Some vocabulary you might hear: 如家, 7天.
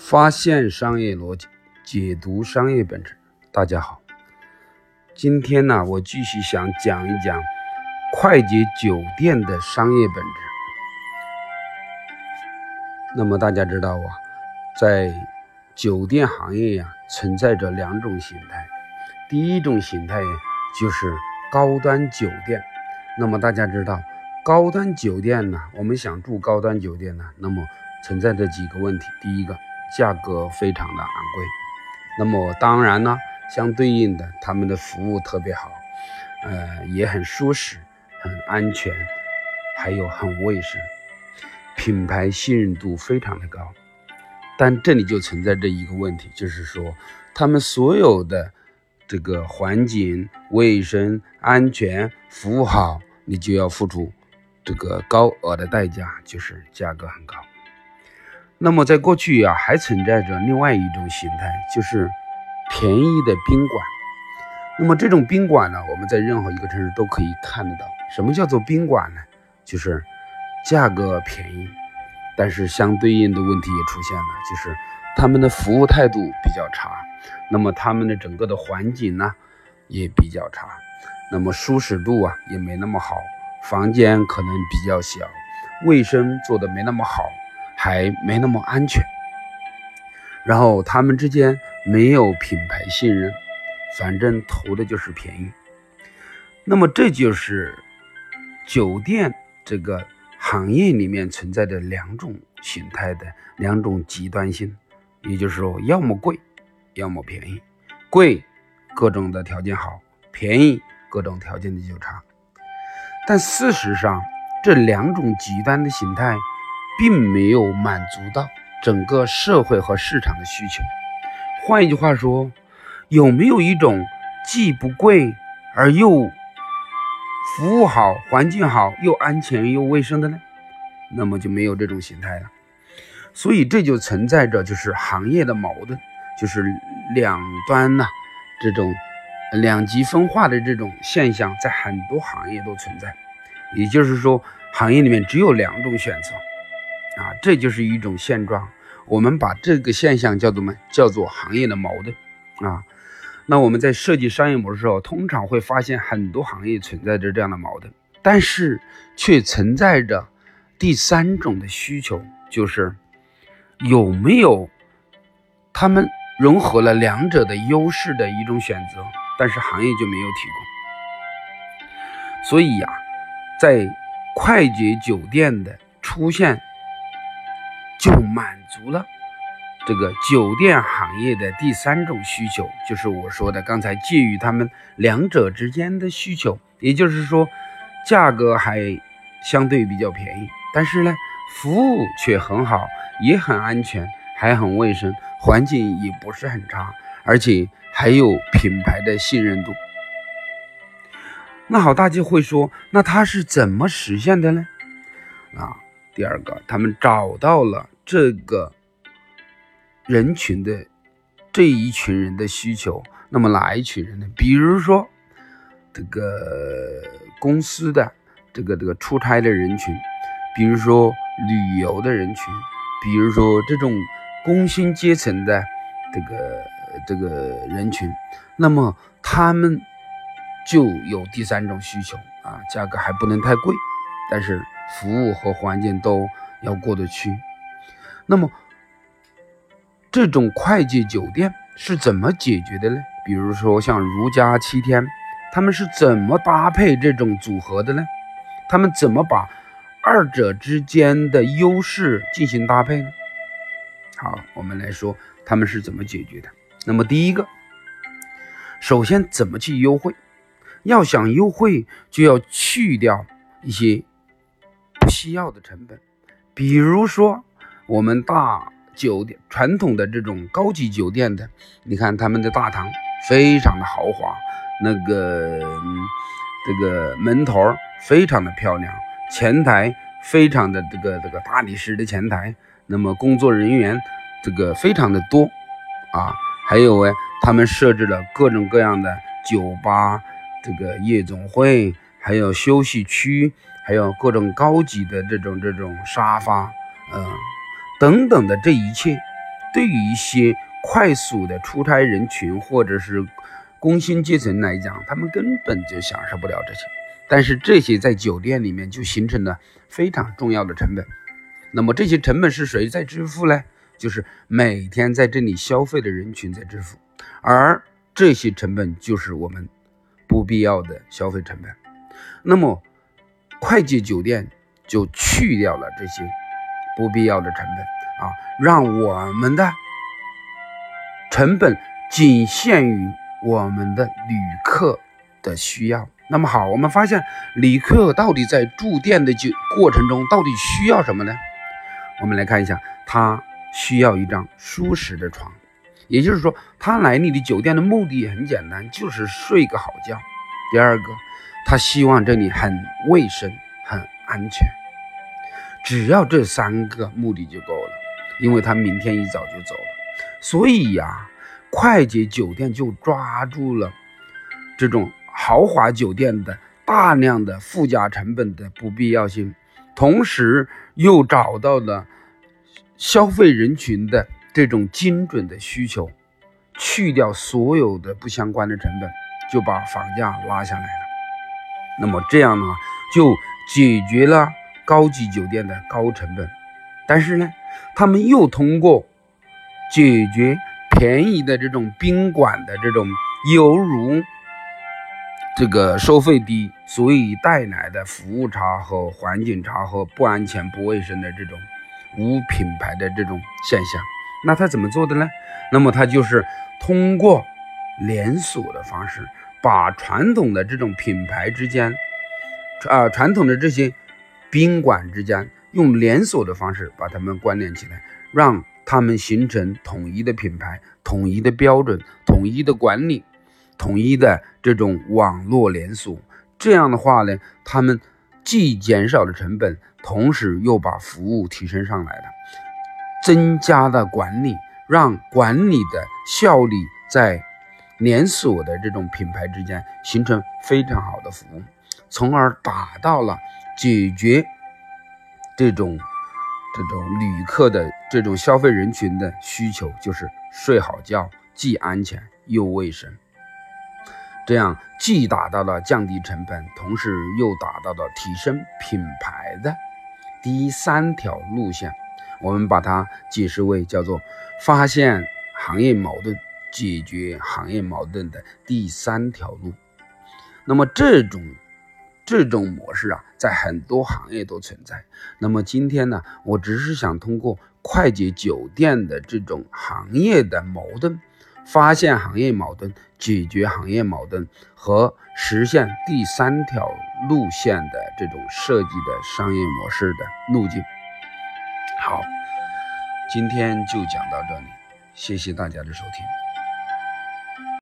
发现商业逻辑，解读商业本质。大家好，今天呢，我继续想讲一讲快捷酒店的商业本质。那么大家知道啊，在酒店行业呀，存在着两种形态。第一种形态就是高端酒店。那么大家知道，高端酒店呢，我们想住高端酒店呢，那么存在着几个问题。第一个，价格非常的昂贵，那么当然呢，相对应的他们的服务特别好，也很舒适，很安全，还有很卫生，品牌信任度非常的高。但这里就存在着一个问题，就是说他们所有的这个环境、卫生、安全、服务好，你就要付出这个高额的代价，就是价格很高。那么在过去啊，还存在着另外一种形态，就是便宜的宾馆。那么这种宾馆呢，我们在任何一个城市都可以看得到。什么叫做宾馆呢？就是价格便宜，但是相对应的问题也出现了，就是他们的服务态度比较差，那么他们的整个的环境呢也比较差，那么舒适度啊也没那么好，房间可能比较小，卫生做的没那么好，还没那么安全，然后他们之间没有品牌信任，反正投的就是便宜。那么这就是酒店这个行业里面存在的两种形态的两种极端性，也就是说要么贵要么便宜，贵各种的条件好，便宜各种条件的就差。但事实上这两种极端的形态并没有满足到整个社会和市场的需求。换一句话说，有没有一种既不贵而又服务好、环境好、又安全又卫生的呢？那么就没有这种形态了。所以这就存在着就是行业的矛盾，就是两端呢，这种两极分化的这种现象在很多行业都存在。也就是说，行业里面只有两种选择。这就是一种现状，我们把这个现象叫做行业的矛盾。那我们在设计商业模式的时候，通常会发现很多行业存在着这样的矛盾，但是却存在着第三种的需求，就是有没有他们融合了两者的优势的一种选择，但是行业就没有提供。所以在快捷酒店的出现，就满足了这个酒店行业的第三种需求，就是我说的刚才介于他们两者之间的需求。也就是说，价格还相对比较便宜，但是呢服务却很好，也很安全，还很卫生，环境也不是很差，而且还有品牌的信任度。那好，大家会说，那它是怎么实现的呢？第二个，他们找到了这个人群的这一群人的需求。那么哪一群人呢？比如说这个公司的这个出差的人群，比如说旅游的人群，比如说这种工薪阶层的这个人群。那么他们就有第三种需求，价格还不能太贵，但是服务和环境都要过得去。那么这种快捷酒店是怎么解决的呢？比如说像如家7天，他们是怎么搭配这种组合的呢？他们怎么把二者之间的优势进行搭配呢？好，我们来说他们是怎么解决的。那么第一个，首先怎么去优惠？要想优惠，就要去掉一些不需要的成本。比如说我们大酒店，传统的这种高级酒店的，你看他们的大堂非常的豪华，这个门头非常的漂亮，前台非常的这个大理石的前台，那么工作人员非常的多，还有他们设置了各种各样的酒吧、夜总会，还有休息区，还有各种高级的这种沙发，等等的，这一切对于一些快速的出差人群或者是工薪阶层来讲，他们根本就享受不了这些，但是这些在酒店里面就形成了非常重要的成本。那么这些成本是谁在支付呢？就是每天在这里消费的人群在支付，而这些成本就是我们不必要的消费成本。那么快捷酒店就去掉了这些不必要的成本啊，让我们的成本仅限于我们的旅客的需要。那么好，我们发现旅客到底在住店的过程中到底需要什么呢？我们来看一下，他需要一张舒适的床，也就是说他来你的酒店的目的很简单，就是睡个好觉。第二个，他希望这里很卫生很安全，只要这三个目的就够了，因为他明天一早就走了。所以呀，快捷酒店就抓住了这种豪华酒店的大量的附加成本的不必要性，同时又找到了消费人群的这种精准的需求，去掉所有的不相关的成本，就把房价拉下来了。那么这样呢，就解决了高级酒店的高成本，但是呢，他们又通过解决便宜的这种宾馆的这种犹如这个收费低，所以带来的服务差和环境差和不安全不卫生的这种无品牌的这种现象。那他怎么做的呢？那么他就是通过连锁的方式，把传统的这种品牌之间传统的这些宾馆之间用连锁的方式把它们关联起来，让他们形成统一的品牌、统一的标准、统一的管理、统一的这种网络连锁。这样的话呢，他们既减少了成本，同时又把服务提升上来了，增加了管理，让管理的效率在连锁的这种品牌之间形成非常好的服务，从而达到了解决这种旅客的这种消费人群的需求，就是睡好觉，既安全又卫生，这样既达到了降低成本，同时又达到了提升品牌的第三条路线。我们把它解释为叫做发现行业矛盾、解决行业矛盾的第三条路。那么这种模式啊，在很多行业都存在。那么今天呢，我只是想通过快捷酒店的这种行业的矛盾，发现行业矛盾、解决行业矛盾和实现第三条路线的这种设计的商业模式的路径。好，今天就讲到这里，谢谢大家的收听。